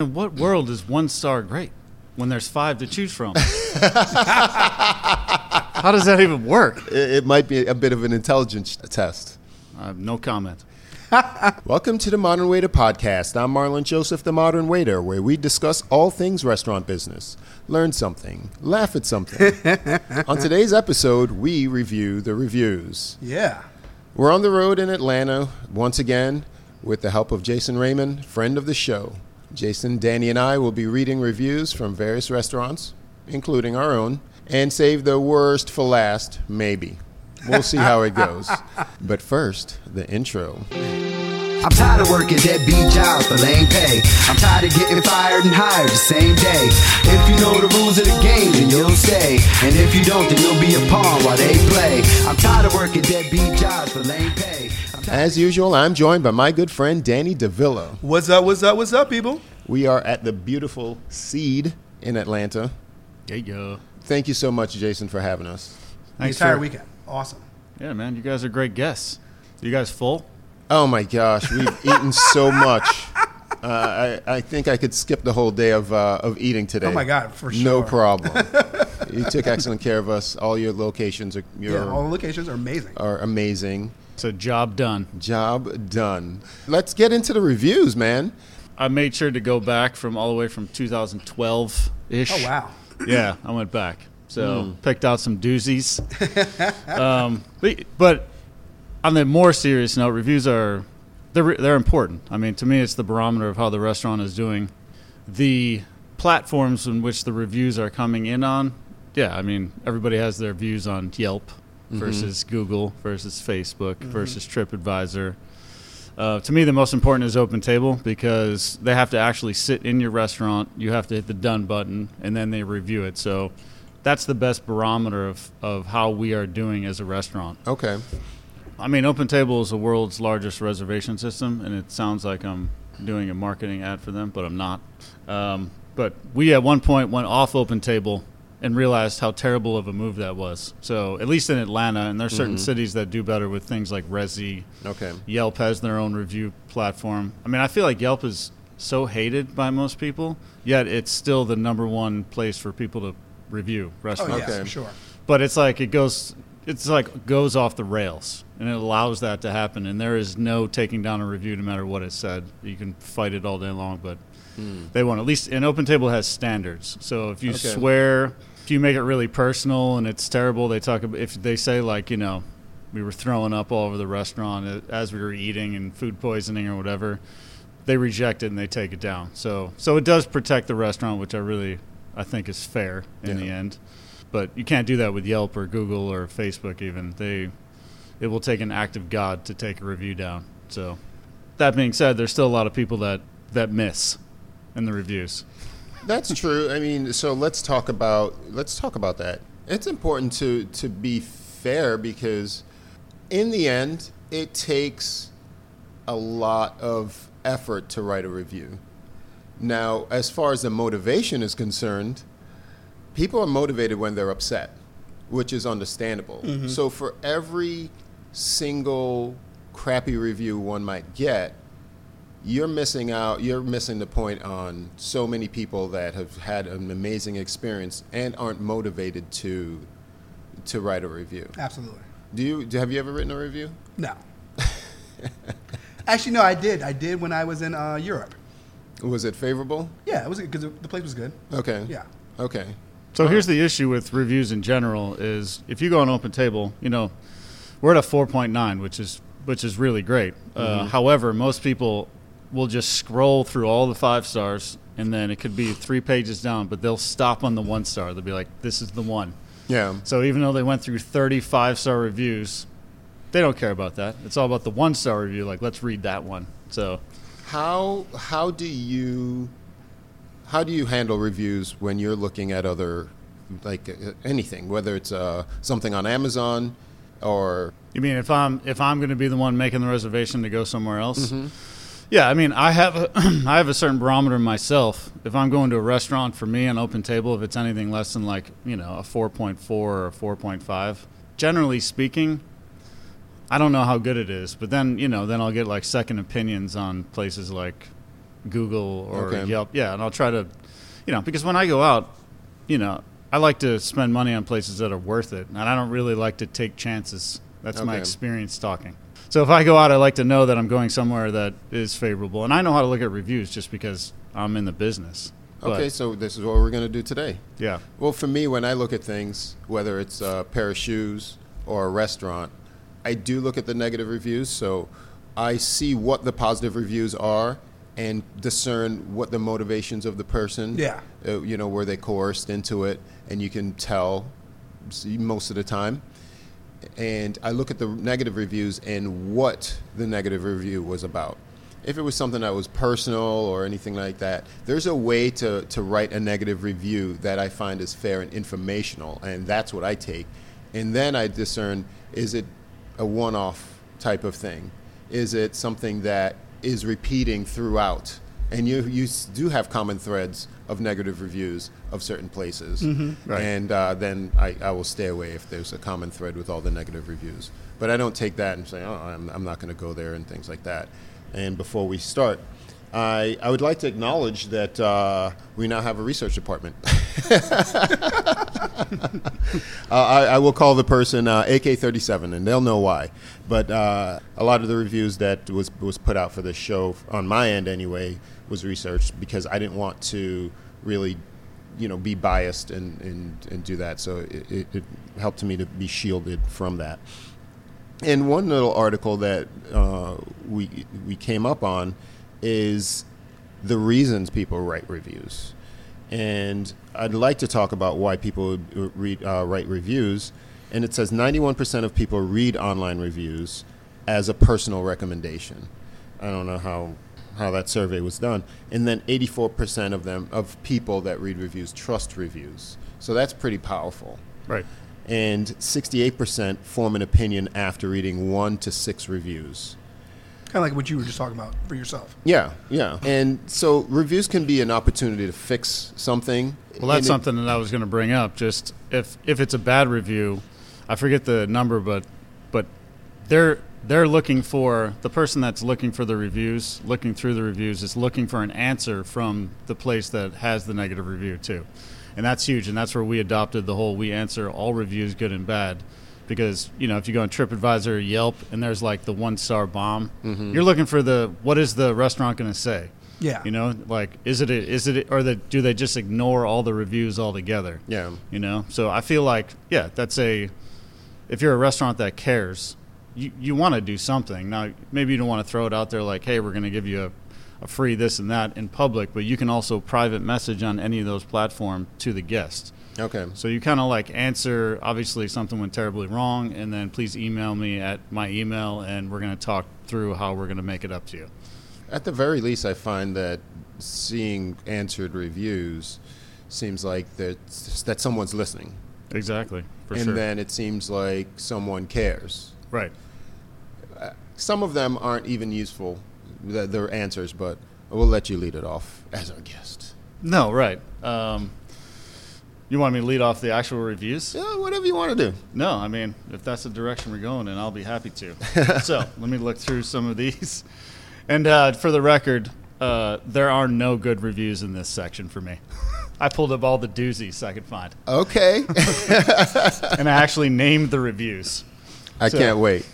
In what world is one star great when there's five to choose from? How does that even work? It might be a bit of an intelligence test. I have no comment. Welcome to the Modern Waiter Podcast. I'm Marlon Joseph, the Modern Waiter, where we discuss all things restaurant business, learn something, laugh at something. On today's episode, we review the reviews. Yeah. We're on the road in Atlanta once again with the help of Jason Raymond, friend of the show. Jason, Danny, and I will be reading reviews from various restaurants, including our own, and save the worst for last, maybe. We'll see how it goes. But first, the intro. I'm tired of working deadbeat jobs for lame pay. I'm tired of getting fired and hired the same day. If you know the rules of the game, then you'll stay. And if you don't, then you'll be a pawn while they play. I'm tired of working deadbeat jobs for lame pay. As usual, I'm joined by my good friend, Danny DeVillo. What's up, what's up, what's up, people? We are at the beautiful Seed in Atlanta. There you go. Thank you so much, Jason, for having us. Thanks the entire weekend. Awesome. Yeah, man, you guys are great guests. Are you guys full? Oh, my gosh, we've eaten so much. I think I could skip the whole day of eating today. Oh, my God, for sure. No problem. You took excellent care of us. All your locations are all the locations are amazing. So job done. Let's get into the reviews, man. I made sure to go back from all the way from 2012-ish. Oh, wow. Yeah, I went back. So picked out some doozies. But on the more serious note, reviews are they're important. I mean, to me, it's the barometer of how the restaurant is doing. The platforms in which the reviews are coming in on, yeah, I mean, everybody has their views on Yelp. Versus Google, versus Facebook, versus TripAdvisor. To me, the most important is OpenTable because they have to actually sit in your restaurant. You have to hit the done button, and then they review it. So that's the best barometer of how we are doing as a restaurant. Okay. I mean, OpenTable is the world's largest reservation system, and it sounds like I'm doing a marketing ad for them, but I'm not. But we at one point went off OpenTable and realized how terrible of a move that was. So at least in Atlanta, and there's certain cities that do better with things like Resy. Okay. Yelp has their own review platform. I mean, I feel like Yelp is so hated by most people, yet it's still the number one place for people to review restaurants. Oh, yeah, okay. Sure. But it's like it goes off the rails, and it allows that to happen. And there is no taking down a review no matter what it said. You can fight it all day long, but they won't. At least an OpenTable has standards. So if you swear, if you make it really personal and it's terrible, they talk about, if they say like, you know, we were throwing up all over the restaurant as we were eating and food poisoning or whatever, they reject it and they take it down. So it does protect the restaurant, which I think is fair in the end. But you can't do that with Yelp or Google or Facebook even. It will take an act of God to take a review down. So that being said, there's still a lot of people that miss in the reviews. That's true. I mean, so let's talk about that. It's important to be fair because in the end, it takes a lot of effort to write a review. Now, as far as the motivation is concerned, people are motivated when they're upset, which is understandable. So for every single crappy review one might get, you're missing out. You're missing the point on so many people that have had an amazing experience and aren't motivated to write a review. Absolutely. Have you ever written a review? No. Actually, no. I did when I was in Europe. Was it favorable? Yeah, it was because the place was good. Okay. Yeah. Okay. So here's the issue with reviews in general is if you go on OpenTable, you know, we're at a 4.9, which is really great. However, most people will just scroll through all the 5 stars, and then it could be 3 pages down, but they'll stop on the 1 star. They'll be like, this is the one. Yeah. So even though they went through 35-star reviews, they don't care about that. It's all about the 1-star review. Like, let's read that one. So how do you handle reviews when you're looking at other, like anything, whether it's something on Amazon or? You mean if I'm going to be the one making the reservation to go somewhere else? Mm-hmm. Yeah, I mean, I have a certain barometer myself. If I'm going to a restaurant, for me, an OpenTable, if it's anything less than like, you know, a 4.4 or a 4.5, generally speaking, I don't know how good it is. But then, you know, then I'll get like second opinions on places like Google or Yelp. Yeah, and I'll try to, you know, because when I go out, you know, I like to spend money on places that are worth it. And I don't really like to take chances. That's my experience talking. So if I go out, I like to know that I'm going somewhere that is favorable. And I know how to look at reviews just because I'm in the business. Okay, so this is what we're going to do today. Yeah. Well, for me, when I look at things, whether it's a pair of shoes or a restaurant, I do look at the negative reviews. So I see what the positive reviews are and discern what the motivations of the person. Yeah. You know, were they coerced into it? And you can tell most of the time. And I look at the negative reviews and what the negative review was about. If it was something that was personal or anything like that, there's a way to write a negative review that I find is fair and informational, and that's what I take. And then I discern, is it a one-off type of thing? Is it something that is repeating throughout? And you do have common threads of negative reviews of certain places. Mm-hmm, right. And then I will stay away if there's a common thread with all the negative reviews. But I don't take that and say, oh, I'm not going to go there and things like that. And before we start, I would like to acknowledge that we now have a research department. I will call the person AK-37, and they'll know why. But a lot of the reviews that was put out for this show, on my end anyway, was researched because I didn't want to really, you know, be biased and do that. So it helped me to be shielded from that. And one little article that we came up on is the reasons people write reviews. And I'd like to talk about why people write reviews. And it says 91% of people read online reviews as a personal recommendation. I don't know how that survey was done. And then 84% of people that read reviews trust reviews. So that's pretty powerful. Right. And 68% form an opinion after reading 1 to 6 reviews. Kind of like what you were just talking about for yourself. Yeah. And so reviews can be an opportunity to fix something. Well, that's something that I was going to bring up. Just if it's a bad review, I forget the number, but they're looking for, the person that's looking for the reviews, looking through the reviews, is looking for an answer from the place that has the negative review too. And that's huge. And that's where we adopted the whole, we answer all reviews, good and bad. Because, you know, if you go on TripAdvisor or Yelp and there's like the 1-star bomb, mm-hmm. you're looking for what is the restaurant going to say? Yeah. You know, like, do they just ignore all the reviews altogether? Yeah. You know, so I feel like, yeah, if you're a restaurant that cares, you want to do something. Now, maybe you don't want to throw it out there like, hey, we're going to give you a free this and that in public, but you can also private message on any of those platforms to the guest. Okay. So you kind of like answer, obviously something went terribly wrong, and then please email me at my email, and we're going to talk through how we're going to make it up to you. At the very least, I find that seeing answered reviews seems like that someone's listening. Exactly. And then it seems like someone cares. Right. Some of them aren't even useful, their answers, but we'll let you lead it off as our guest. No, right. You want me to lead off the actual reviews? Yeah, whatever you want to do. No, I mean, if that's the direction we're going in, I'll be happy to. So let me look through some of these. And for the record, there are no good reviews in this section for me. I pulled up all the doozies I could find. Okay. And I actually named the reviews. I can't wait.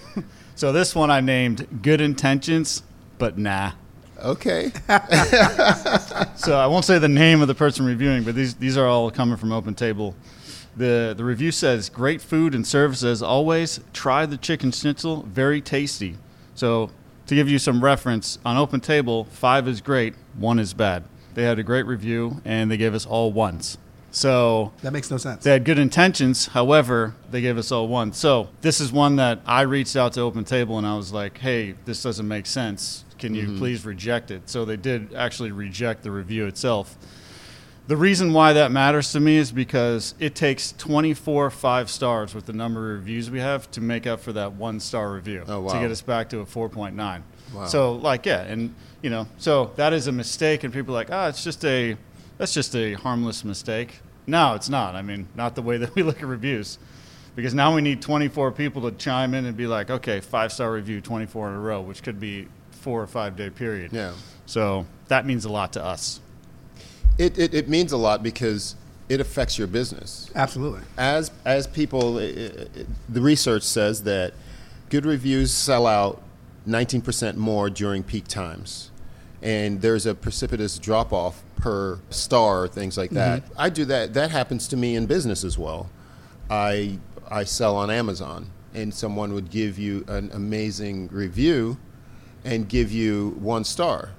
So this one I named Good Intentions, but Nah. Okay. So I won't say the name of the person reviewing, but these are all coming from OpenTable. The review says, great food and service as always. Try the chicken schnitzel. Very tasty. So to give you some reference, on OpenTable, 5 is great, 1 is bad. They had a great review, and they gave us all ones. So that makes no sense. They had good intentions. However, they gave us all ones. So this is one that I reached out to OpenTable, and I was like, hey, this doesn't make sense. Can you please reject it? So they did actually reject the review itself. The reason why that matters to me is because it takes 24 5 stars with the number of reviews we have to make up for that 1-star review. Oh, wow. To get us back to a 4.9. Wow. So like, yeah. And you know, so that is a mistake. And people are like, it's just that's just a harmless mistake. No, it's not. I mean, not the way that we look at reviews, because now we need 24 people to chime in and be like, okay, 5-star review, 24 in a row, which could be 4 or 5 day period. Yeah. So that means a lot to us. It means a lot because it affects your business. Absolutely. As people, the research says that good reviews sell out 19% more during peak times. And there's a precipitous drop-off per star, things like that. Mm-hmm. I do that. That happens to me in business as well. I sell on Amazon, and someone would give you an amazing review and give you 1 star.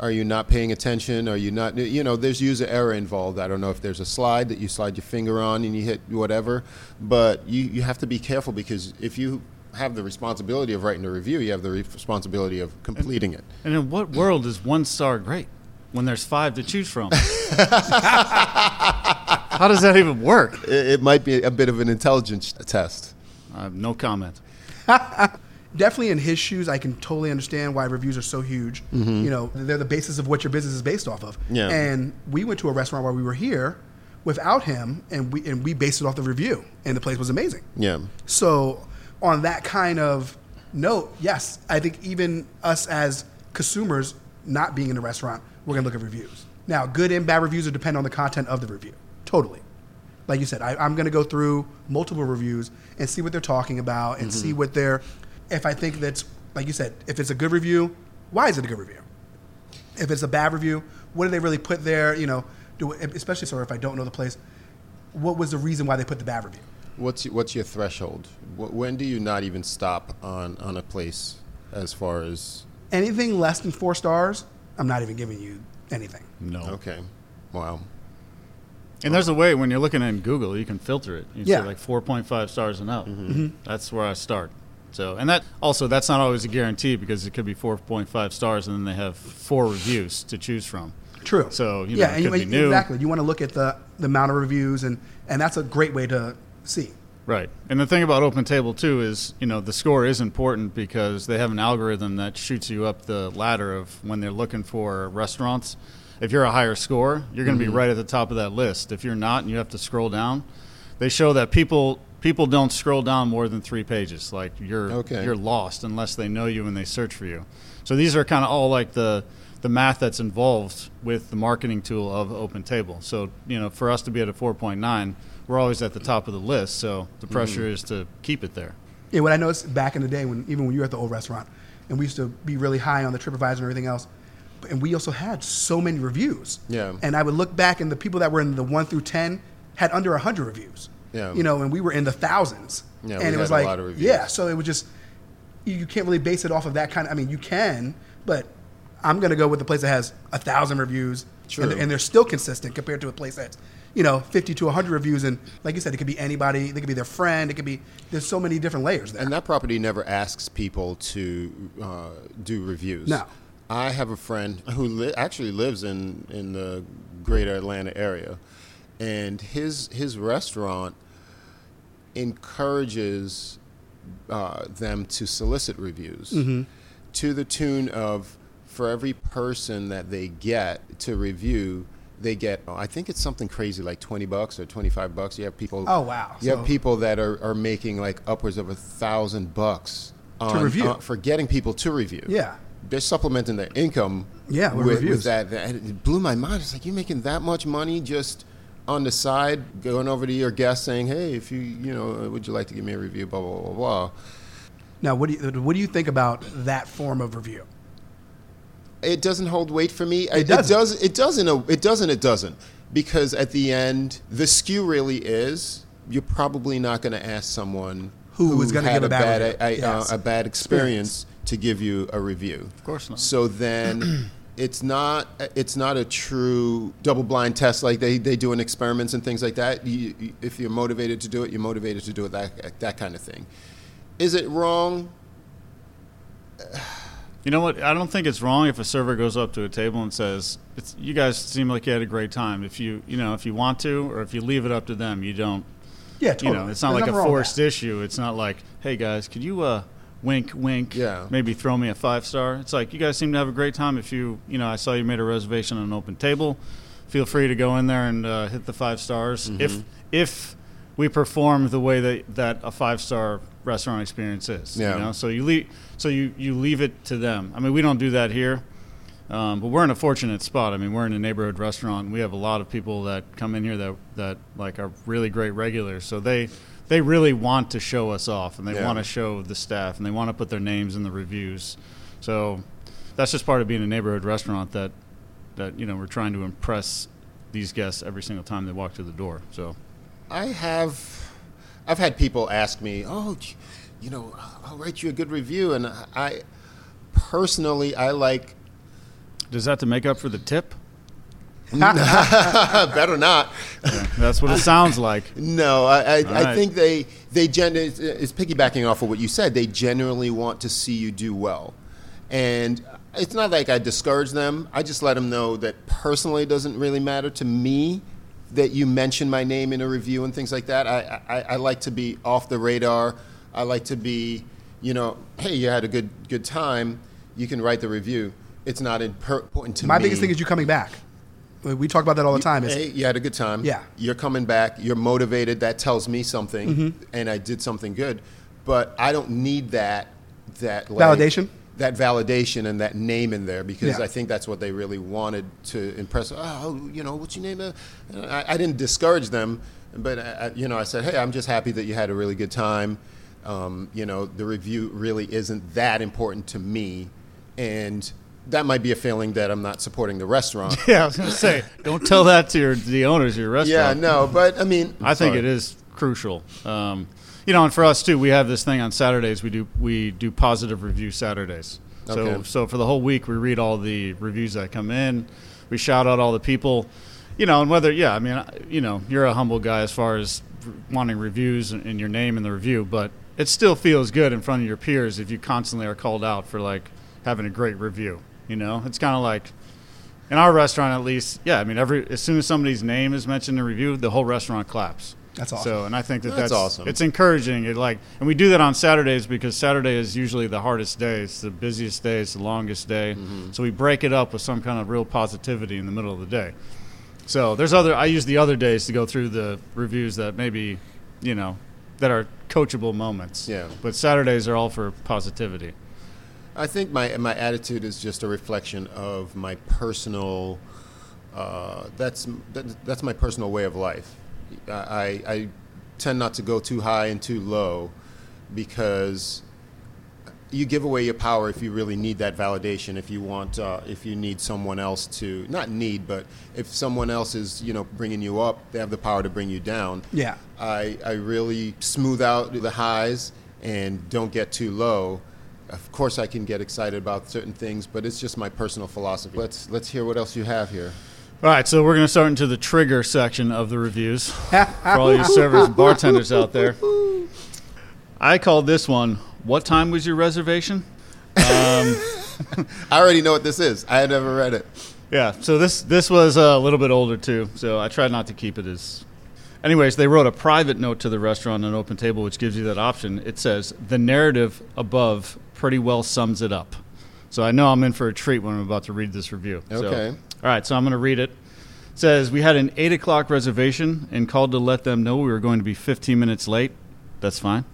Are you not paying attention? Are you not, there's user error involved. I don't know if there's a slide that you slide your finger on and you hit whatever, but you have to be careful, because if you have the responsibility of writing a review, you have the responsibility of completing it. And in what world is 1 star great when there's 5 to choose from? How does that even work? It might be a bit of an intelligence test. I have no comment. Definitely in his shoes, I can totally understand why reviews are so huge. Mm-hmm. You know, they're the basis of what your business is based off of. Yeah. And we went to a restaurant while we were here without him, and we based it off the review, and the place was amazing. Yeah. So on that kind of note, yes, I think even us as consumers not being in a restaurant, we're going to look at reviews. Now, good and bad reviews will depend on the content of the review. Totally. Like you said, I'm going to go through multiple reviews and see what they're talking about and see what they're... If I think that's, like you said, if it's a good review, why is it a good review? If it's a bad review, what did they really put there? You know, especially sort of if I don't know the place, what was the reason why they put the bad review? What's your threshold? When do you not even stop on a place as far as? Anything less than 4 stars, I'm not even giving you anything. No. Okay. Wow. And there's a way when you're looking in Google, you can filter it. You can say like 4.5 stars and up. Mm-hmm. That's where I start. So, and that also, that's not always a guarantee, because it could be 4.5 stars and then they have 4 reviews to choose from. True. So, it could be new. Exactly. You want to look at the amount of reviews, and that's a great way to see. Right. And the thing about OpenTable, too, is, the score is important, because they have an algorithm that shoots you up the ladder of when they're looking for restaurants. If you're a higher score, you're going to be right at the top of that list. If you're not and you have to scroll down, they show that people don't scroll down more than 3 pages. Like you're lost unless they know you and they search for you. So these are kind of all like the math that's involved with the marketing tool of OpenTable. So, for us to be at a 4.9, we're always at the top of the list. So the pressure is to keep it there. Yeah, what I noticed back in the day, when you were at the old restaurant, and we used to be really high on the TripAdvisor and everything else, and we also had so many reviews. Yeah. And I would look back, and the people that were in the 1 through 10 had under 100 reviews. Yeah. And we were in the thousands. Yeah, and it was like, a lot of reviews. Yeah, so it was just, you can't really base it off of that kind of, you can, but I'm going to go with the place that has 1,000 reviews. True. And they're still consistent compared to a place that's, 50 to 100 reviews. And like you said, it could be anybody, they could be their friend, there's so many different layers there. And that property never asks people to do reviews. No. I have a friend who actually lives in the greater Atlanta area. And his restaurant encourages them to solicit reviews to the tune of, for every person that they get to review, they get, I think it's something crazy like $20 or $25. You have people. Oh wow! You have people that are making like upwards of $1,000 to review for getting people to review. Yeah. They're supplementing their income. Yeah, with that. And it blew my mind. It's like, you're making that much money just on the side, going over to your guest saying, hey, if you would you like to give me a review, blah, blah, blah, blah. Now, what do you think about that form of review? It doesn't hold weight for me. It doesn't. Because at the end, the skew really is, you're probably not going to ask someone who is going to get a bad experience to give you a review. Of course not. So then it's not a true double-blind test like they do in experiments and things like that. If you're motivated to do it, that kind of thing. Is it wrong? You know what? I don't think it's wrong if a server goes up to a table and says, "You guys seem like you had a great time. If you want to, or if you leave it up to them, you don't." Yeah, totally. You know, it's not like a forced issue. It's not like, "Hey guys, could you wink, wink? Yeah. Maybe throw me a 5-star." It's like, "You guys seem to have a great time. If I saw you made a reservation on an open table. Feel free to go in there and hit the 5 stars. Mm-hmm. If we perform the way that a 5-star restaurant experience is." Yeah. You know? So you leave it to them. I mean, we don't do that here, but we're in a fortunate spot. I mean, we're in a neighborhood restaurant, and we have a lot of people that come in here that like are really great regulars. So they really want to show us off, and they want to show the staff, and they want to put their names in the reviews. So that's just part of being a neighborhood restaurant that we're trying to impress these guests every single time they walk through the door. So I've had people ask me, I'll write you a good review. And I personally like. Does that to make up for the tip? Better not. Yeah, that's what it sounds like. No, I think it's piggybacking off of what you said. They generally want to see you do well. And it's not like I discourage them. I just let them know that personally it doesn't really matter to me that you mention my name in a review and things like that. I like to be off the radar. I like to be, hey, you had a good time. You can write the review. It's not important to me. My biggest thing is you coming back. We talk about that all the time. Hey, you had a good time. Yeah. You're coming back. You're motivated. That tells me something. Mm-hmm. And I did something good. But I don't need that validation. That validation and that name in there, because I think that's what they really wanted to impress. Oh, what's your name? I didn't discourage them, but I said, hey, I'm just happy that you had a really good time. The review really isn't that important to me, and that might be a feeling that I'm not supporting the restaurant. Yeah, I was going to say, don't tell that to the owners of your restaurant. Yeah, no, but I mean, I think it is crucial. And for us too, we have this thing on Saturdays. We do positive review Saturdays. Okay. So for the whole week, we read all the reviews that come in. We shout out all the people, and whether you're a humble guy as far as wanting reviews and your name in the review, but it still feels good in front of your peers if you constantly are called out for like having a great review. It's kind of like in our restaurant at least. Yeah, I mean, as soon as somebody's name is mentioned in a review, the whole restaurant claps. That's awesome. So, and I think that's awesome. It's encouraging. And we do that on Saturdays because Saturday is usually the hardest day. It's the busiest day. It's the longest day. Mm-hmm. So we break it up with some kind of real positivity in the middle of the day. So I use the other days to go through the reviews that maybe, that are coachable moments. Yeah. But Saturdays are all for positivity. I think my attitude is just a reflection of my personal. That's my personal way of life. I tend not to go too high and too low, because you give away your power if you really need that validation. If you want, if you need someone else to but if someone else is bringing you up, they have the power to bring you down. Yeah, I really smooth out the highs and don't get too low. Of course, I can get excited about certain things, but it's just my personal philosophy. Let's hear what else you have here. All right, so we're going to start into the trigger section of the reviews for all you servers and bartenders out there. I called this one, "What time was your reservation?" I already know what this is. I had never read it. Yeah, so this was a little bit older too, so I tried not to keep it as... Anyways, they wrote a private note to the restaurant on OpenTable, which gives you that option. It says, "The narrative above pretty well sums it up." So I know I'm in for a treat when I'm about to read this review. Okay. So, all right, so I'm going to read it. It says, "We had an 8 o'clock reservation and called to let them know we were going to be 15 minutes late." That's fine.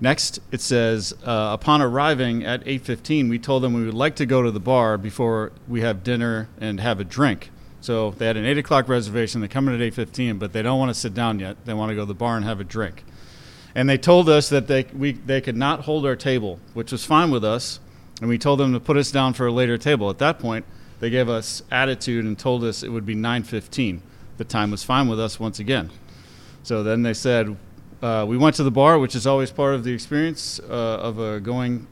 Next, it says, "Upon arriving at 8:15, we told them we would like to go to the bar before we have dinner and have a drink." So they had an 8 o'clock reservation. They come in at 8:15, but they don't want to sit down yet. They want to go to the bar and have a drink. And they told us that they could not hold our table, which was fine with us. and we told them to put us down for a later table. At that point, they gave us attitude and told us it would be 9:15. The time was fine with us once again. So then they said, we went to the bar, which is always part of the experience of going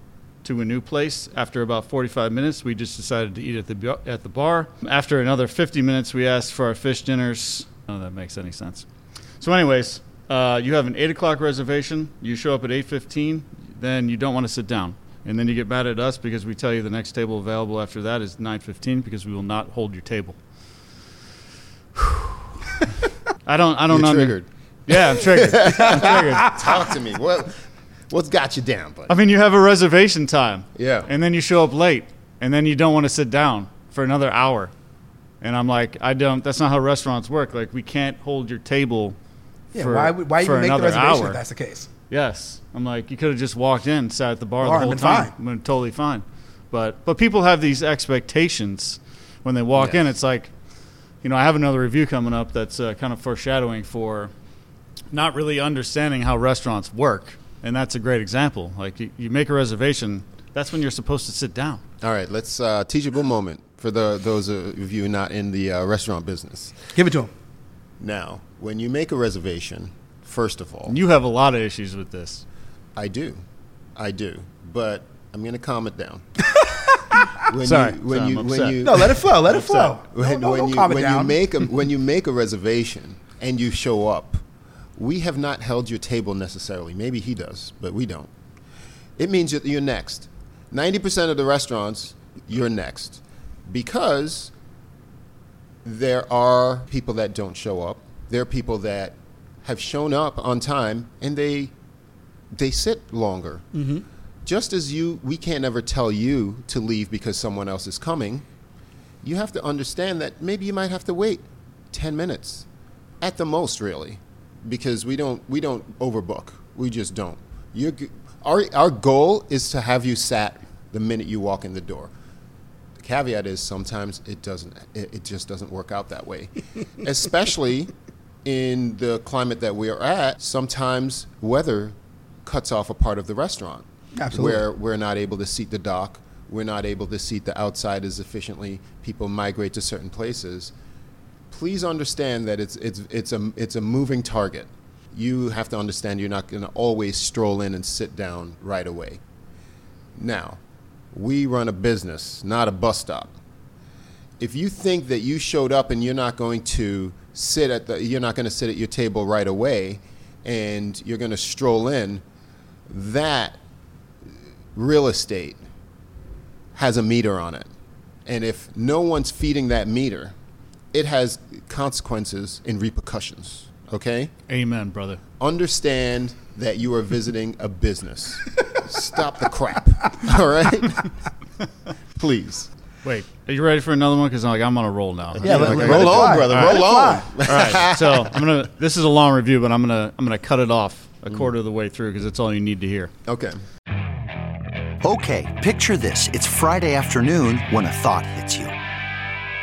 to a new place. After about 45 minutes, we just decided to eat at the bar. After another 50 minutes, we asked for our fish dinners. None of that makes any sense. So anyways, you have an 8 o'clock reservation. You show up at 8:15. Then you don't want to sit down. And then you get mad at us because we tell you the next table available after that is 9:15 because we will not hold your table. I don't know. Triggered. Yeah, I'm triggered. Talk to me. What's got you down, buddy? I mean, you have a reservation time. Yeah. And then you show up late, and then you don't want to sit down for another hour. And I'm like, that's not how restaurants work. Like, we can't hold your table for another hour. Yeah, why even make the reservation if that's the case? Yes. I'm like, you could have just walked in, sat at the bar the whole time. Fine. Been totally fine. But people have these expectations when they walk in. It's like, you know, I have another review coming up that's kind of foreshadowing for not really understanding how restaurants work. And that's a great example. Like, you make a reservation, that's when you're supposed to sit down. All right, let's teachable moment for those of you not in the restaurant business. Give it to them. Now, when you make a reservation, first of all, you have a lot of issues with this. I do, but I'm going to calm it down. Let it flow. Calm it down. When you make a reservation and you show up, we have not held your table necessarily. Maybe he does, but we don't. It means that you're next. 90% of the restaurants, you're next, because there are people that don't show up. There are people that have shown up on time, and they sit longer. Mm-hmm. Just as we can't ever tell you to leave because someone else is coming, you have to understand that maybe you might have to wait 10 minutes at the most, really, because we don't overbook. We just don't. Our goal is to have you sat the minute you walk in the door. The caveat is sometimes it just doesn't work out that way, especially in the climate that we are at. Sometimes weather cuts off a part of the restaurant. Absolutely. Where we're not able to seat the dock, we're not able to seat the outside as efficiently. People migrate to certain places. Please understand that it's a moving target. You have to understand you're not going to always stroll in and sit down right away. Now, we run a business, not a bus stop. If you think that you showed up and you're not going to sit at your table right away, and you're going to stroll in, that real estate has a meter on it. And if no one's feeding that meter, it has consequences and repercussions. Okay? Amen, brother. Understand that you are visiting a business. Stop the crap. All right? Please. Wait, are you ready for another one? Because I'm on a roll now. Yeah, roll on, brother. Roll on. All right. So this is a long review, but I'm gonna cut it off a quarter of the way through because it's all you need to hear. Okay. Okay, picture this. It's Friday afternoon when a thought hits you.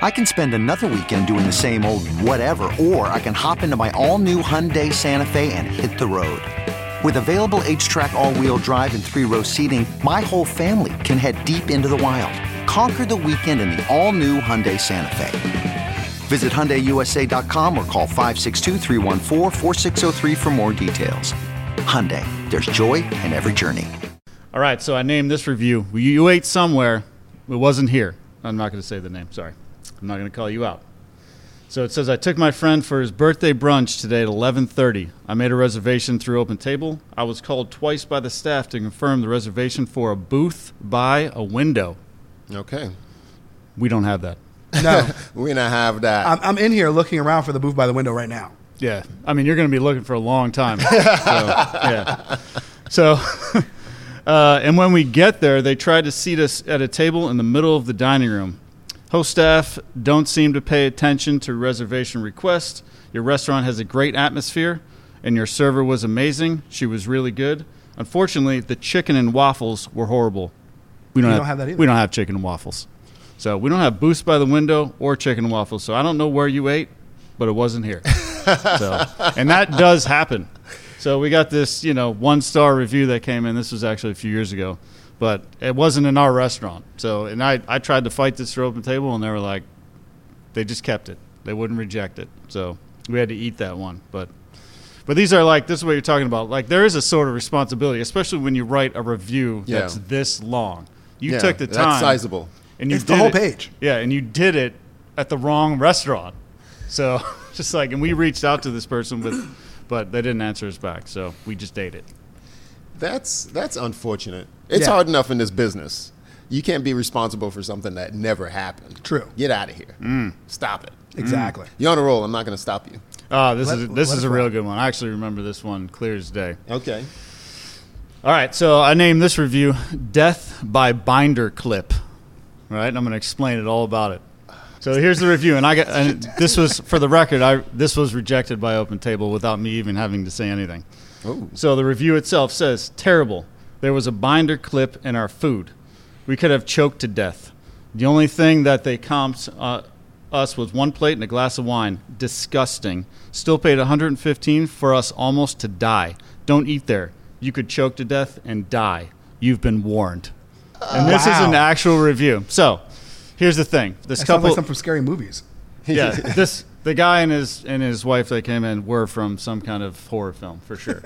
I can spend another weekend doing the same old whatever, or I can hop into my all-new Hyundai Santa Fe and hit the road. With available H-Track all-wheel drive and 3-row seating, my whole family can head deep into the wild. Conquer the weekend in the all-new Hyundai Santa Fe. Visit HyundaiUSA.com or call 562-314-4603 for more details. Hyundai, there's joy in every journey. All right, so I named this review, "You Ate Somewhere, It Wasn't Here." I'm not going to say the name, sorry. I'm not going to call you out. So it says, I took my friend for his birthday brunch today at 11:30. I made a reservation through OpenTable. I was called twice by the staff to confirm the reservation for a booth by a window. Okay. We don't have that. No. We don't have that. I'm in here looking around for the booth by the window right now. Yeah. I mean, you're going to be looking for a long time. So, yeah. So... And when we get there, they tried to seat us at a table in the middle of the dining room. Host staff don't seem to pay attention to reservation requests. Your restaurant has a great atmosphere, and your server was amazing. She was really good. Unfortunately, the chicken and waffles were horrible. We don't have that either. We don't have chicken and waffles. So we don't have booths by the window or chicken and waffles. So I don't know where you ate, but it wasn't here. So, and that does happen. So we got this, one-star review that came in. This was actually a few years ago. But it wasn't in our restaurant. So, and I tried to fight this for OpenTable, and they were like, they just kept it. They wouldn't reject it. So we had to eat that one. But these are like, this is what you're talking about. Like, there is a sort of responsibility, especially when you write a review that's this long. You took the time. That's sizable. And it's the whole page. Yeah, and you did it at the wrong restaurant. So just like, and we reached out to this person, but they didn't answer us back. So we just ate it. That's unfortunate. It's hard enough in this business. You can't be responsible for something that never happened. True. Get out of here. Stop it. Exactly. You're on a roll. I'm not going to stop you. This is a real good one. I actually remember this one clear as day. Okay. All right. So I named this review "Death by Binder Clip." All right. And I'm going to explain it all about it. So here's the review, and this was for the record. This was rejected by OpenTable without me even having to say anything. Ooh. So the review itself says, "Terrible. There was a binder clip in our food. We could have choked to death. The only thing that they comped us was one plate and a glass of wine. Disgusting. Still paid $115 for us almost to die. Don't eat there. You could choke to death and die. You've been warned." And this is an actual review. So here's the thing. This couple, sounds like something from scary movies. Yeah, the guy and his wife that came in were from some kind of horror film for sure.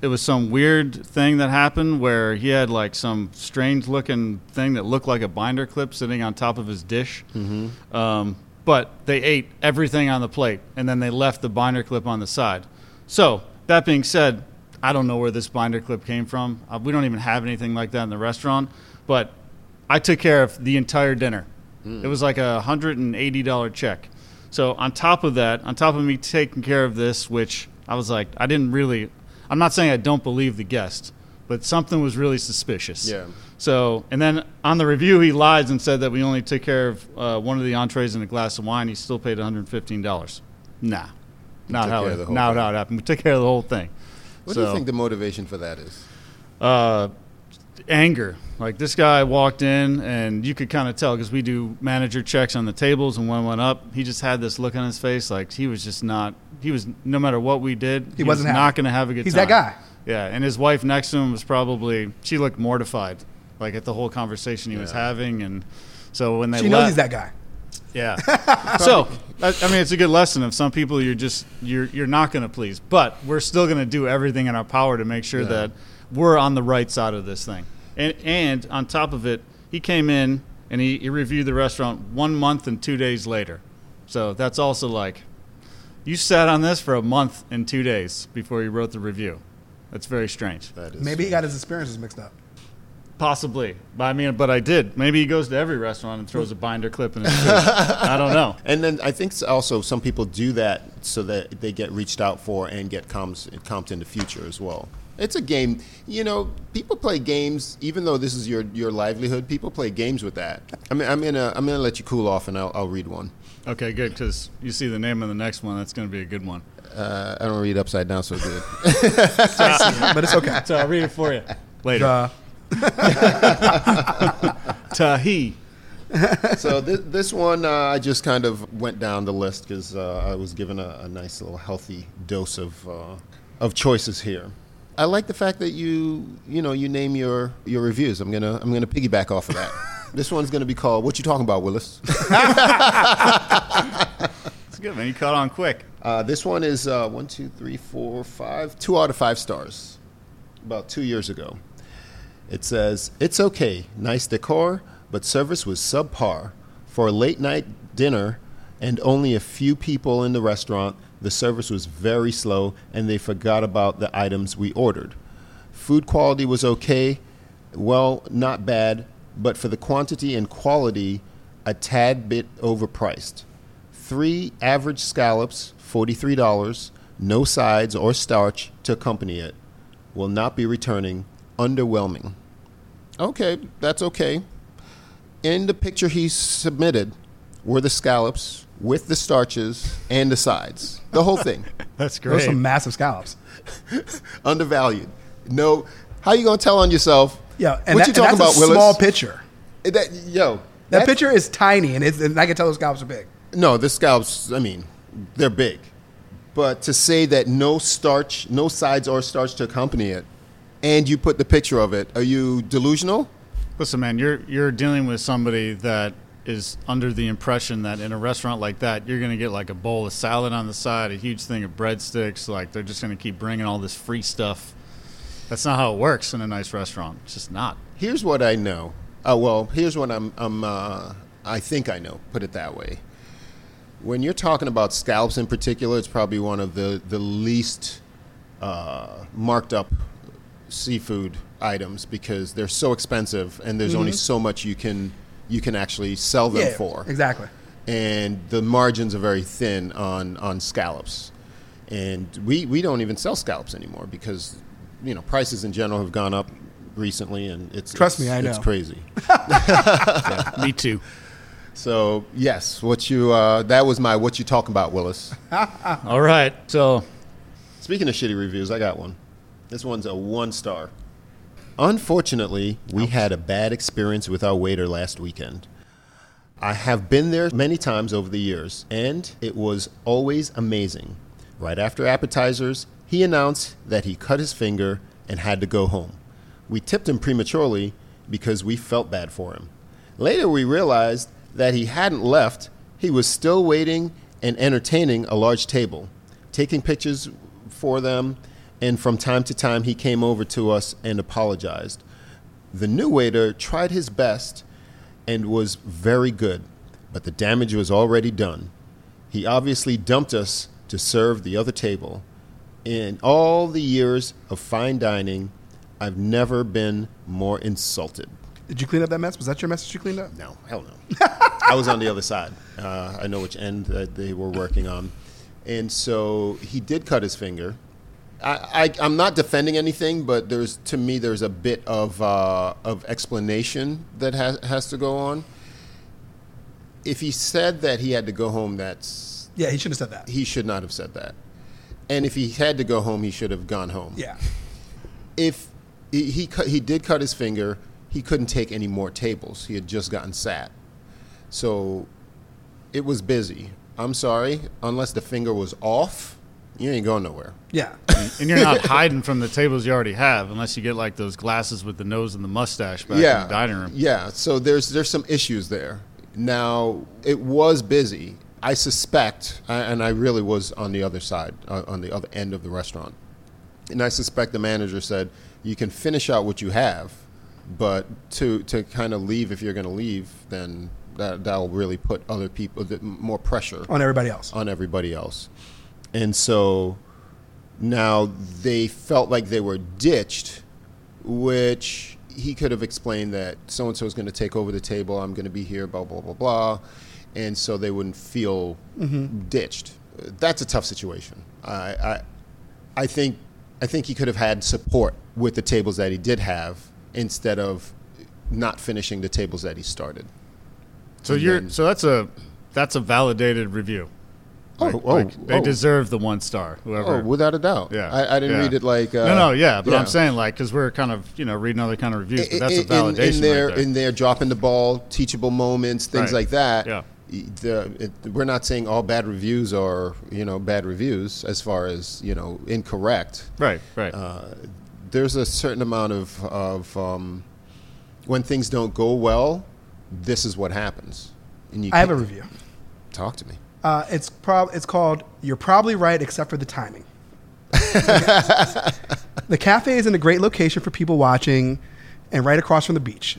It was some weird thing that happened where he had like some strange looking thing that looked like a binder clip sitting on top of his dish. Mm-hmm. But they ate everything on the plate and then they left the binder clip on the side. So that being said, I don't know where this binder clip came from. We don't even have anything like that in the restaurant, but I took care of the entire dinner. It was like a $180 check. So on top of me taking care of this, which I was like, I'm not saying I don't believe the guest, but something was really suspicious. Yeah. So, and then on the review, he lies and said that we only took care of one of the entrees and a glass of wine. He still paid $115. Nah, not how it happened. We took care of the whole thing. What do you think the motivation for that is? Anger. Like this guy walked in and you could kind of tell because we do manager checks on the tables and one went up. He just had this look on his face like he was just not – he was – no matter what we did, he was not going to have a good time. He's that guy. Yeah, and his wife next to him was probably – she looked mortified like at the whole conversation he was having. And so when they left – she knows he's that guy. Yeah. So, I mean, it's a good lesson of some people you're not going to please. But we're still going to do everything in our power to make sure that we're on the right side of this thing. And on top of it, he came in and he reviewed the restaurant 1 month and 2 days later. So that's also like, you sat on this for a month and 2 days before you wrote the review. That's very strange. Maybe he got his experiences mixed up. Possibly. But I did. Maybe he goes to every restaurant and throws a binder clip in his face. I don't know. And then I think also some people do that so that they get reached out for and get comped in the future as well. It's a game. People play games, even though this is your livelihood, people play games with that. I'm gonna let you cool off and I'll read one. Okay, good, because you see the name of the next one. That's going to be a good one. I don't read upside down so good. But it's okay. So I'll read it for you later. Tahi. So this one, I just kind of went down the list because I was given a nice little healthy dose of choices here. I like the fact that you name your reviews. I'm gonna piggyback off of that. This one's gonna be called "What You Talking About, Willis?" It's good, man. You caught on quick. This one is 1, 2, 3, 4, 5. 2 out of 5 stars. About 2 years ago. It says, "It's okay. Nice decor, but service was subpar. For a late night dinner and only a few people in the restaurant, the service was very slow, and they forgot about the items we ordered. Food quality was okay, well, not bad, but for the quantity and quality, a tad bit overpriced. 3 average scallops, $43, no sides or starch to accompany it. Will not be returning. underwhelming. Okay, that's okay. In the picture he submitted were the scallops with the starches and the sides. The whole thing. That's great. Those are some massive scallops. Undervalued. No, how you going to tell on yourself? Yeah, and what that, you talking about, Willis? That's a small picture. That picture is tiny, and I can tell those scallops are big. No, the scallops, I mean, they're big. But to say that no starch, no sides or starch to accompany it, and you put the picture of it, are you delusional? Listen, man, you're dealing with somebody that is under the impression that in a restaurant like that, you're going to get like a bowl of salad on the side, a huge thing of breadsticks. Like they're just going to keep bringing all this free stuff. That's not how it works in a nice restaurant. It's just not. Here's what I know. Here's what I think I know. Put it that way. When you're talking about scallops in particular, it's probably one of the least marked up seafood items because they're so expensive and there's only so much you can actually sell them for. Exactly. And the margins are very thin on scallops. And we don't even sell scallops anymore because, you know, prices in general have gone up recently and Trust me, I know. It's crazy. Yeah, me too. So, yes, that was my what you talking about, Willis. All right. So, speaking of shitty reviews, I got one. This one's a 1-star. Unfortunately, we had a bad experience with our waiter last weekend. I have been there many times over the years, and it was always amazing. Right after appetizers, he announced that he cut his finger and had to go home. We tipped him prematurely because we felt bad for him. Later, we realized that he hadn't left. He was still waiting and entertaining a large table, taking pictures for them, and from time to time he came over to us and apologized. The new waiter tried his best and was very good, but the damage was already done. He obviously dumped us to serve the other table. In all the years of fine dining, I've never been more insulted. Did you clean up that mess? Was that your mess you cleaned up? No, hell no. I was on the other side. I know which end that they were working on. And so he did cut his finger. I'm not defending anything, but there's a bit of explanation that has to go on. If he said that he had to go home, that's... Yeah, he should have said that. He should not have said that. And if he had to go home, he should have gone home. Yeah. If he did cut his finger... He couldn't take any more tables. He had just gotten sat. So it was busy. I'm sorry. Unless the finger was off, you ain't going nowhere. Yeah. And you're not hiding from the tables you already have unless you get like those glasses with the nose and the mustache back in the dining room. Yeah. So there's some issues there. Now, it was busy. I suspect, and I really was on the other side, on the other end of the restaurant. And I suspect the manager said, you can finish out what you have. But to kind of leave, if you're going to leave, then that'll really put other people, more pressure. On everybody else. And so now they felt like they were ditched, which he could have explained that so-and-so is going to take over the table. I'm going to be here, blah, blah, blah, blah. And so they wouldn't feel ditched. That's a tough situation. I think he could have had support with the tables that he did have, instead of not finishing the tables that he started. So that's a validated review. They deserve the 1-star. Whoever, without a doubt. Yeah, I didn't read it like I'm saying like because we're kind of reading other kind of reviews, but that's a validation in their dropping the ball, teachable moments, things like that. Yeah, we're not saying all bad reviews are bad reviews as far as incorrect. Right. There's a certain amount of when things don't go well, this is what happens. And I have a review. Talk to me. It's called You're Probably Right Except for the Timing. The cafe is in a great location for people watching and right across from the beach.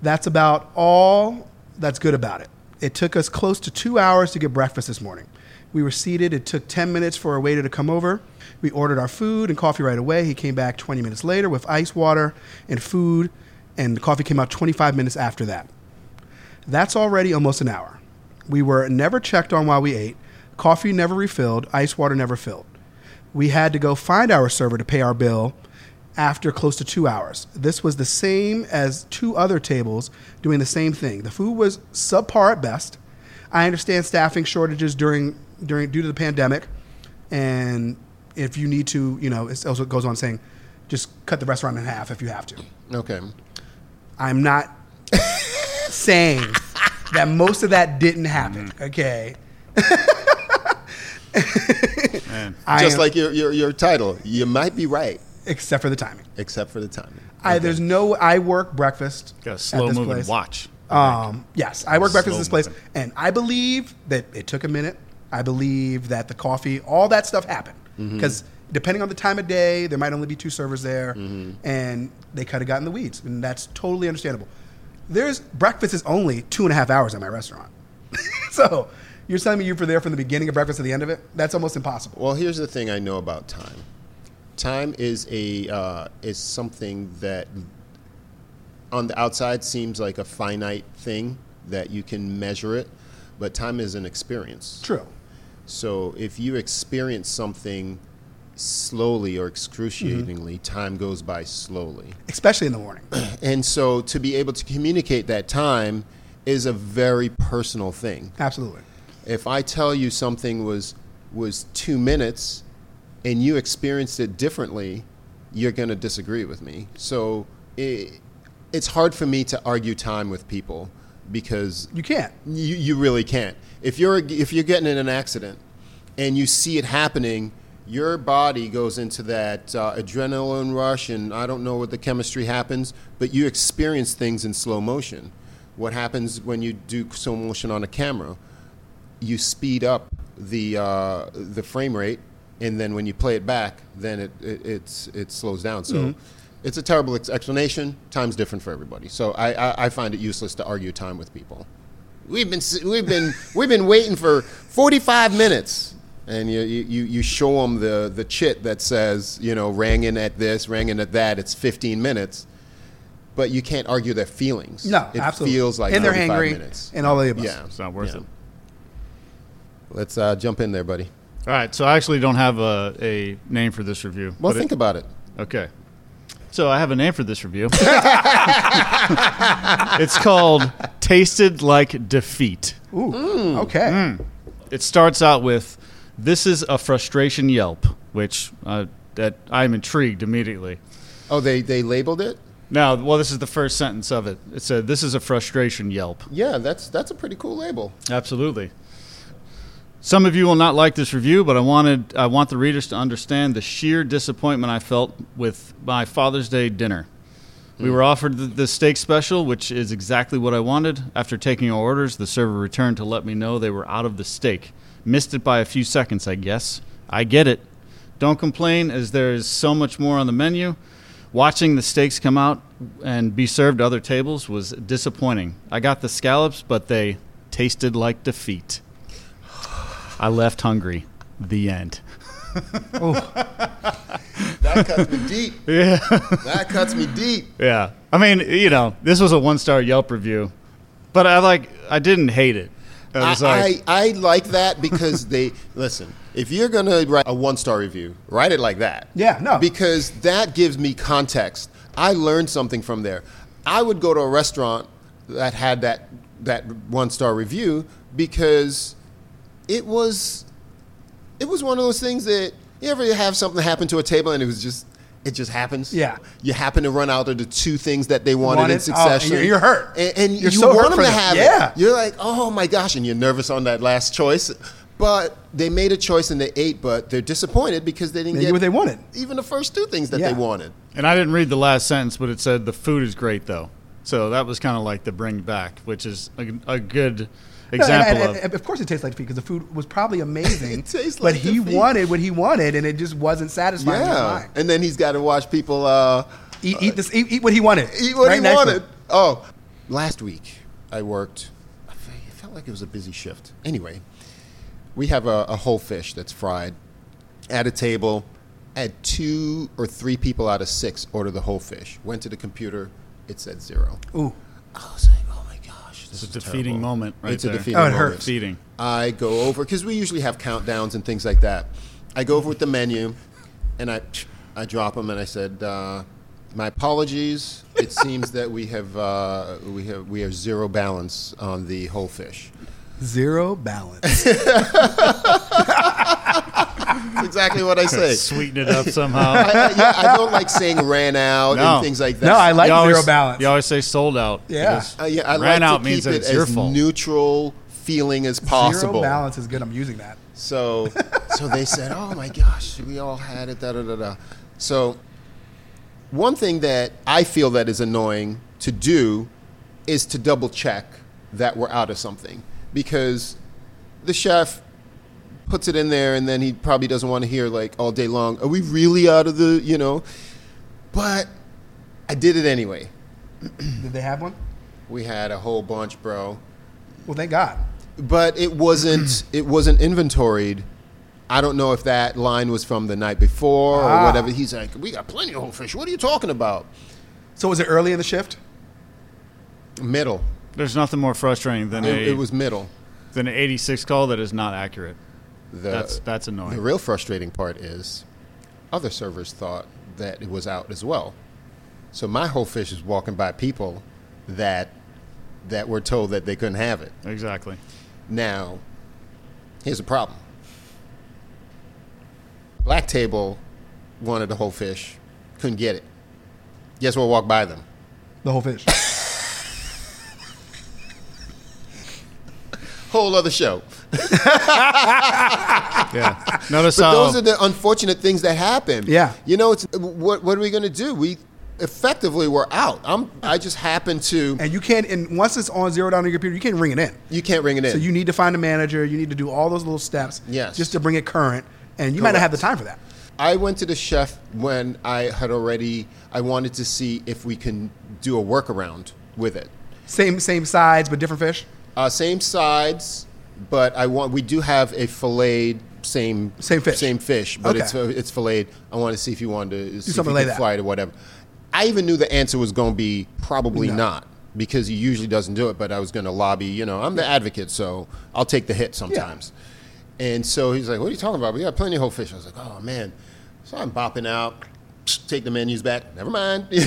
That's about all that's good about it. It took us close to 2 hours to get breakfast this morning. We were seated. It took 10 minutes for a waiter to come over. We ordered our food and coffee right away. He came back 20 minutes later with ice water and food, and the coffee came out 25 minutes after that. That's already almost an hour. We were never checked on while we ate. Coffee never refilled. Ice water never filled. We had to go find our server to pay our bill, after close to 2 hours. This was the same as two other tables doing the same thing. The food was subpar at best. I understand staffing shortages due to the pandemic, and if you need to, you know, it also goes on saying, just cut the restaurant in half if you have to. Okay. I'm not saying that most of that didn't happen. Mm-hmm. Okay. Just like your title, you might be right. Except for the timing. Okay. I work breakfast. Got a slow moving watch. Yes, I work breakfast at this place, and I believe that it took a minute. I believe that the coffee, all that stuff happened because depending on the time of day, there might only be two servers there, and they could have gotten the weeds, and that's totally understandable. Breakfast is only 2.5 hours at my restaurant, so you're telling me you were there from the beginning of breakfast to the end of it? That's almost impossible. Well, here's the thing I know about time. Time is is something that on the outside seems like a finite thing that you can measure it, but time is an experience. True. So if you experience something slowly or excruciatingly, time goes by slowly. Especially in the morning. And so to be able to communicate that time is a very personal thing. Absolutely. If I tell you something was 2 minutes and you experienced it differently, you're going to disagree with me. So it's hard for me to argue time with people because you can't. You really can't. If you're getting in an accident and you see it happening, your body goes into that adrenaline rush, and I don't know what the chemistry happens, but you experience things in slow motion. What happens when you do slow motion on a camera? You speed up the frame rate, and then when you play it back, then it slows down. So. Mm-hmm. It's a terrible explanation. Time's different for everybody, so I find it useless to argue time with people. We've been waiting for 45 minutes, and you show them the chit that says, you know, rang in at this, rang in at that. It's 15 minutes, but you can't argue their feelings. No, it absolutely feels like 45 minutes, and they're hangry, and all the above. Yeah, it's not worth it. Let's jump in there, buddy. All right, so I actually don't have a name for this review. Well, think about it. Okay. So I have a name for this review. It's called Tasted Like Defeat. Ooh. Mm. Okay. Mm. It starts out with, this is a frustration Yelp, which that I'm intrigued immediately. Oh, they labeled it? No, well, this is the first sentence of it. It said, this is a frustration Yelp. Yeah, that's a pretty cool label. Absolutely. Some of you will not like this review, but I want the readers to understand the sheer disappointment I felt with my Father's Day dinner. We were offered the steak special, which is exactly what I wanted. After taking our orders, the server returned to let me know they were out of the steak. Missed it by a few seconds, I guess. I get it. Don't complain, as there is so much more on the menu. Watching the steaks come out and be served to other tables was disappointing. I got the scallops, but they tasted like defeat. I left hungry. The end. That cuts me deep. Yeah. Yeah. I mean, you know, this was a 1-star Yelp review, but I didn't hate it. I like that because listen, if you're going to write a 1-star review, write it like that. Yeah, no. Because that gives me context. I learned something from there. I would go to a restaurant that had that 1-star review because It was one of those things that you ever have something happen to a table and it just happens. Yeah, you happen to run out of the two things that they wanted in succession. And you're hurt, and you're so hurt for them to have it. You're like, oh my gosh, and you're nervous on that last choice. But they made a choice and they ate, but they're disappointed because they didn't get what they wanted. Even the first two things that they wanted. And I didn't read the last sentence, but it said the food is great though. So that was kind of like the bring back, which is a good example. No, and of course it tastes like defeat because the food was probably amazing, but he wanted what he wanted and it just wasn't satisfying. Yeah, and then he's got to watch people eat what he wanted. Eat what he wanted. Oh, last week I worked. I felt like it was a busy shift. Anyway, we have a whole fish that's fried at a table. I had 2 or 3 people out of 6 order the whole fish. Went to the computer. It said 0. Ooh. I was like, It's a defeating terrible moment right it's there. It's a defeating moment. Defeating. I go over, because we usually have countdowns and things like that. I go over with the menu, and I I drop him, and I said, my apologies. It seems that we have zero balance on the whole fish. Zero balance. That's exactly what I say. Sweeten it up somehow. I don't like saying ran out and things like that. No, I like zero balance. You always say sold out. Yeah. I ran like out to keep means it it's your as fault. Neutral feeling as possible. Zero balance is good. I'm using that. So they said, oh, my gosh, we all had it, da-da-da-da. So one thing that I feel that is annoying to do is to double check that we're out of something, because the chef puts it in there and then he probably doesn't want to hear like all day long, are we really out of the, you know? But I did it anyway. Did they have one? We had a whole bunch, bro. Well, thank God. But it wasn't inventoried. I don't know if that line was from the night before or whatever. He's like, we got plenty of whole fish. What are you talking about? So was it early in the shift? Middle. There's nothing more frustrating than it was middle. Than an 86 call that is not accurate. That's annoying. The real frustrating part is other servers thought that it was out as well. So my whole fish is walking by people that were told that they couldn't have it. Exactly. Now, here's the problem. Black Table wanted the whole fish, couldn't get it. Guess what walked by them? The whole fish. Whole other show. Yeah. Notice but how those are the unfortunate things that happen. Yeah. You know, it's what are we going to do? We effectively were out. I just happened to. And you can't. And once it's on zero down on your computer, you can't ring it in. You can't ring it in. So you need to find a manager. You need to do all those little steps. Yes. Just to bring it current. And you might not have the time for that. I went to the chef when I wanted to see if we can do a workaround with it. Same sides, but different fish? Same sides, but we do have a filleted same fish, but okay. It's filleted. I want to see if you wanted to do see something if you like that. Fly it or whatever. I even knew the answer was going to be probably not, because he usually doesn't do it. But I was going to lobby. You know, I'm the advocate, so I'll take the hit sometimes. Yeah. And so he's like, "What are you talking about? We got plenty of whole fish." I was like, "Oh man!" So I'm bopping out, take the menus back. Never mind. You're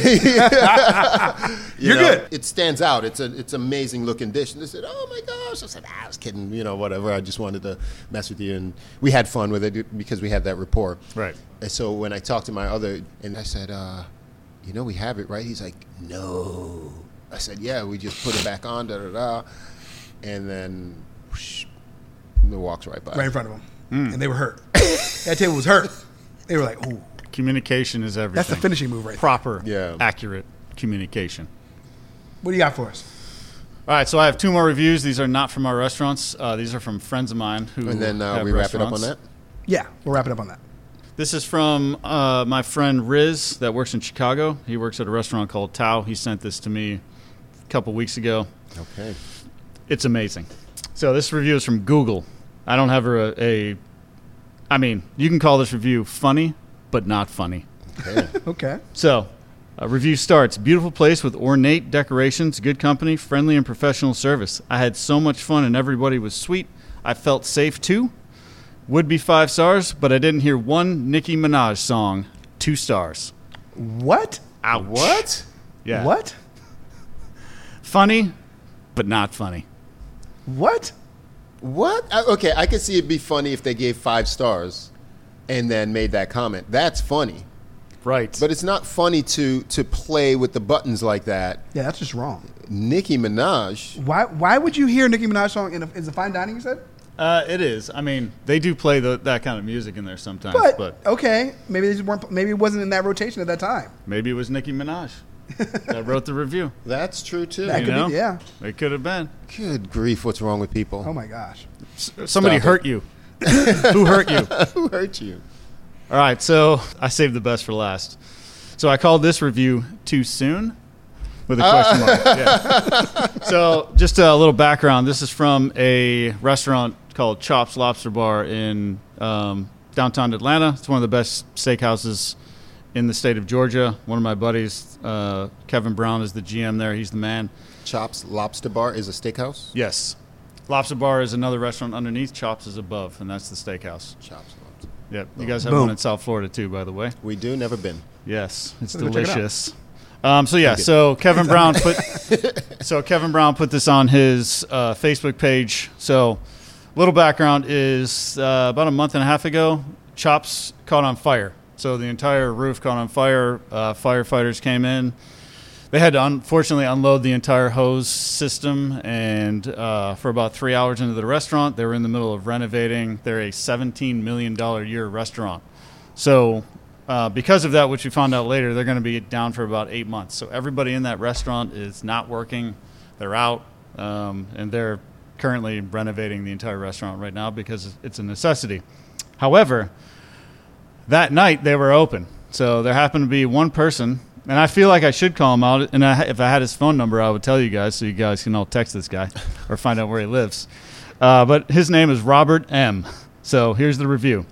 good. It stands out. It's an amazing looking dish. And they said, "Oh my gosh!" I said, "I was kidding. You know, whatever. I just wanted to mess with you." And we had fun with it because we had that rapport. Right. And so when I talked to my other, and I said, "You know, we have it, right?" He's like, "No." I said, "Yeah, we just put it back on, da da da," and then whoosh, it walks right by, right in front of them, and they were hurt. That table was hurt. They were like, "Ooh." Communication is everything. That's the finishing move, right? Proper, accurate communication. What do you got for us? All right, so I have two more reviews. These are not from our restaurants. These are from friends of mine who. And then we wrap it up on that. Yeah, we'll wrap it up on that. This is from my friend Riz that works in Chicago. He works at a restaurant called Tao. He sent this to me a couple weeks ago. Okay, it's amazing. So this review is from Google. I don't have you can call this review funny, but not funny. Okay. Okay. So, review starts. Beautiful place with ornate decorations, good company, friendly and professional service. I had so much fun and everybody was sweet. I felt safe too. Would be 5 stars, but I didn't hear one Nicki Minaj song. 2 stars. What? Ouch. What? Yeah. What? Funny, but not funny. What? What? Okay, I could see it'd be funny if they gave 5 stars and then made that comment. That's funny. Right. But it's not funny to play with the buttons like that. Yeah, that's just wrong. Nicki Minaj. Why would you hear Nicki Minaj song in the fine dining, you said? It is. I mean, they do play that kind of music in there sometimes. But okay, maybe they just weren't. Maybe it wasn't in that rotation at that time. Maybe it was Nicki Minaj that wrote the review. That's true too. That could be, yeah. It could have been. Good grief! What's wrong with people? Oh my gosh! Somebody hurt you. Who hurt you? Who hurt you? All right, so I saved the best for last. So I called this review "Too Soon" with a question mark. Yeah. So just a little background. This is from a restaurant called Chops Lobster Bar in downtown Atlanta. It's one of the best steakhouses in the state of Georgia. One of my buddies, Kevin Brown, is the GM there. He's the man. Chops Lobster Bar is a steakhouse? Yes. Lobster Bar is another restaurant underneath. Chops is above, and that's the steakhouse. Chops Lobster. Yep. You guys have one in South Florida too, by the way. We do. Never been. Yes, it's delicious. So Kevin Brown put this on his Facebook page. So, little background is about a month and a half ago, Chops caught on fire. So the entire roof caught on fire. Firefighters came in. They had to unfortunately unload the entire hose system, and for about 3 hours into the restaurant, they were in the middle of renovating. They're a $17 million a year restaurant. So because of that, which we found out later, they're going to be down for about 8 months. So everybody in that restaurant is not working. They're out, and they're currently renovating the entire restaurant right now because it's a necessity. However, that night they were open. So there happened to be one person. And I feel like I should call him out. And if I had his phone number, I would tell you guys so you guys can all text this guy or find out where he lives. But his name is Robert M. So here's the review.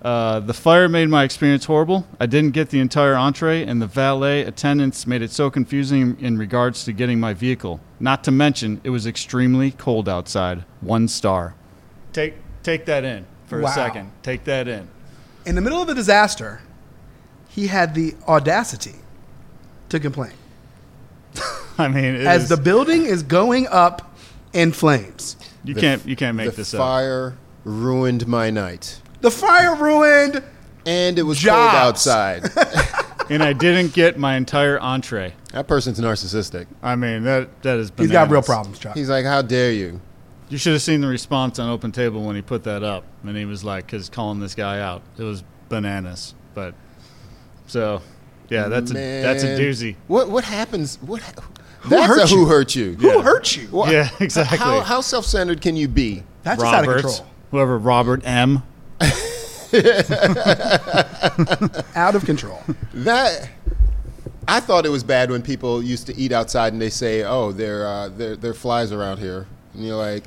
The fire made my experience horrible. I didn't get the entire entree, and the valet attendants made it so confusing in regards to getting my vehicle. Not to mention, it was extremely cold outside. 1 star. Take that in for a second. Take that in. In the middle of a disaster, he had the audacity to complain. I mean, as the building is going up in flames. You can't make this up. The fire ruined my night. The fire ruined, and it was cold outside. And I didn't get my entire entree. That person's narcissistic. I mean, that is bananas. He's got real problems, Chuck. He's like, how dare you? You should have seen the response on OpenTable when he put that up, and he was like, "'Cause calling this guy out." It was bananas, but so. Yeah, that's a doozy. What happens? That's who hurt you? Yeah. Who hurt you? Well, yeah, exactly. How self-centered can you be? That's just out of control. Whoever Robert M. Out of control. That I thought it was bad when people used to eat outside and they say, "Oh, there are flies around here," and you're like,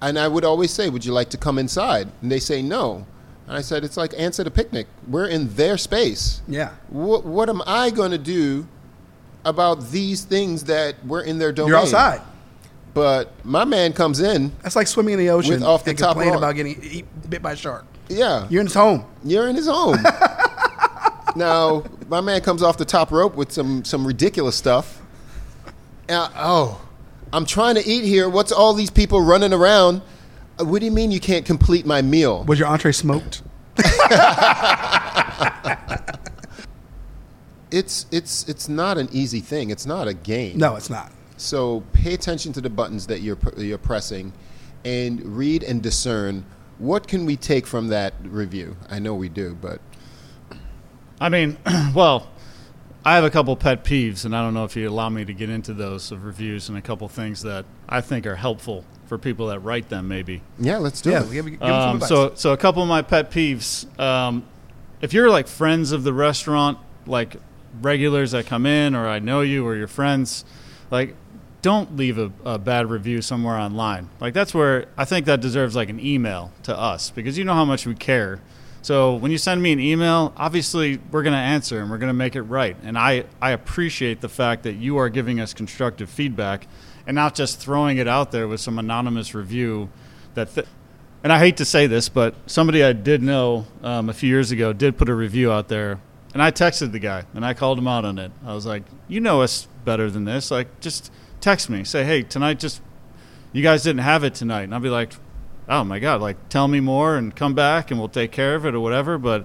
and I would always say, "Would you like to come inside?" And they say, "No." I said, it's like ants at a picnic. We're in their space. Yeah. What am I going to do about these things that were in their domain? You're outside. But my man comes in. That's like swimming in the ocean with off the and top complaining about getting bit by a shark. Yeah. You're in his home. You're in his home. Now, my man comes off the top rope with some ridiculous stuff. I'm trying to eat here. What's all these people running around? What do you mean you can't complete my meal? Was your entree smoked? It's not an easy thing. It's not a game. No, it's not. So pay attention to the buttons that you're pressing, and read and discern. What can we take from that review? I know we do, but I mean, well, I have a couple pet peeves, and I don't know if you allow me to get into those of reviews and a couple things that I think are helpful for people that write them, maybe. Yeah, let's do it. Give some advice. So a couple of my pet peeves. If you're like friends of the restaurant, like regulars that come in, or I know you or your friends, like don't leave a bad review somewhere online. Like that's where I think that deserves like an email to us, because you know how much we care. So when you send me an email, obviously we're going to answer and we're going to make it right. And I appreciate the fact that you are giving us constructive feedback and not just throwing it out there with some anonymous review. And I hate to say this, but somebody I did know a few years ago did put a review out there. And I texted the guy and I called him out on it. I was like, you know us better than this. Like, just text me. Say, hey, tonight you guys didn't have it tonight. And I'll be like, oh my God, like tell me more and come back and we'll take care of it or whatever. But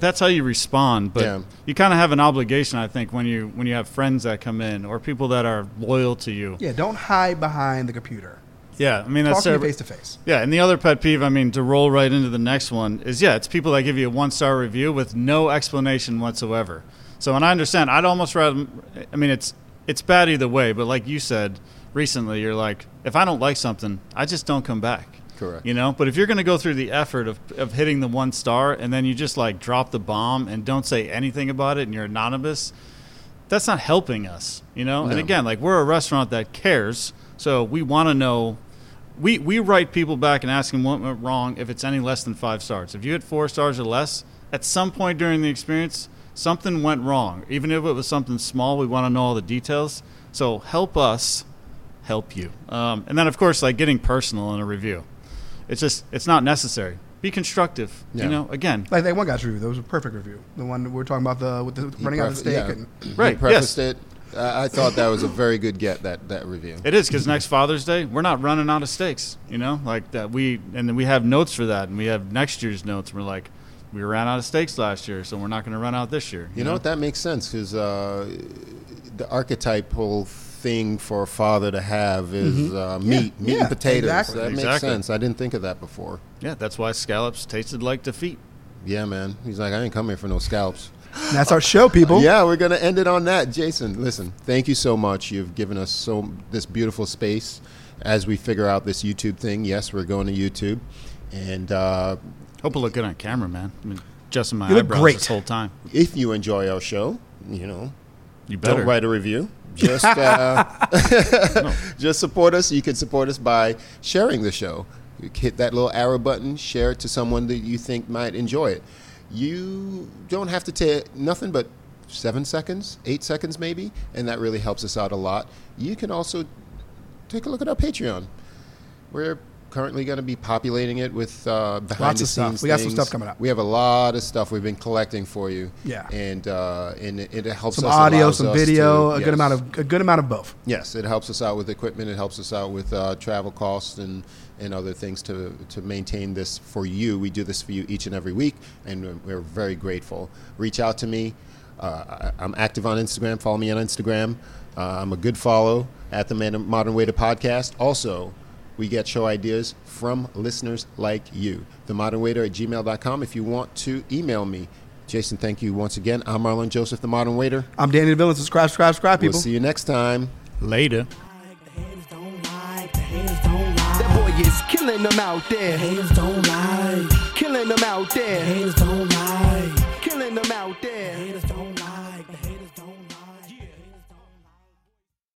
that's how you respond. But yeah, you kind of have an obligation, I think, when you have friends that come in or people that are loyal to you. Yeah. Don't hide behind the computer. Yeah. I mean, that's face to face. Yeah. And the other pet peeve, I mean, to roll right into the next one is, yeah, it's people that give you a 1-star review with no explanation whatsoever. So, and I understand, I'd almost rather, I mean, it's bad either way, but like you said recently, you're like, if I don't like something, I just don't come back. Correct. You know, but if you're going to go through the effort of hitting the 1-star and then you just like drop the bomb and don't say anything about it and you're anonymous, that's not helping us, you know? No. And again, like we're a restaurant that cares. So we want to know, we write people back and ask them what went wrong if it's any less than 5 stars. If you had 4 stars or less, at some point during the experience, something went wrong. Even if it was something small, we want to know all the details. So help us help you. And then of course, like getting personal in a review. It's not necessary. Be constructive. Yeah. You know, again, like that one guy's review, that was a perfect review. The one we were talking about, the with the running out of steak, yeah. and right? He prefaced yes. it. I thought that was a very good get, that review. It is, because next Father's Day, we're not running out of steaks, you know, like that. And then we have notes for that, and we have next year's notes. And we're like, we ran out of steaks last year, so we're not going to run out this year. You know what? That makes sense, because the archetypal thing for a father to have is meat and potatoes. Exactly. That makes sense. I didn't think of that before. Yeah, that's why scallops tasted like defeat. Yeah, man. He's like, I didn't come here for no scallops. And that's our show, people. Yeah, we're going to end it on that. Jason, listen, thank you so much. You've given us this beautiful space as we figure out this YouTube thing. Yes, we're going to YouTube. And hope I look good on camera, man. I mean, adjusting my eyebrows great. This whole time. If you enjoy our show, you know, you better don't write a review. Just just support us. You can support us by sharing the show. You hit that little arrow button, share it to someone that you think might enjoy it. You don't have to take nothing but 7 seconds, 8 seconds maybe, and that really helps us out a lot. You can also take a look at our Patreon. We're currently going to be populating it with behind-the-scenes things. We got some stuff coming up. We have a lot of stuff we've been collecting for you. Yeah, and it helps some us. Some audio, some video, to, a good amount of both. Yes, it helps us out with equipment. It helps us out with travel costs and other things to maintain this for you. We do this for you each and every week, and we're very grateful. Reach out to me. I'm active on Instagram. Follow me on Instagram. I'm a good follow at the Modern Waiter Podcast. Also, we get show ideas from listeners like you. TheModernWaiter@gmail.com if you want to email me. Jason, thank you once again. I'm Marlon Joseph, The Modern Waiter. I'm Danny DeVillo. Subscribe, people. We'll see you next time. Later. Is killing them out there. Haters don't lie. Killing them out there. Haters don't lie. Killing them out there. Haters don't lie.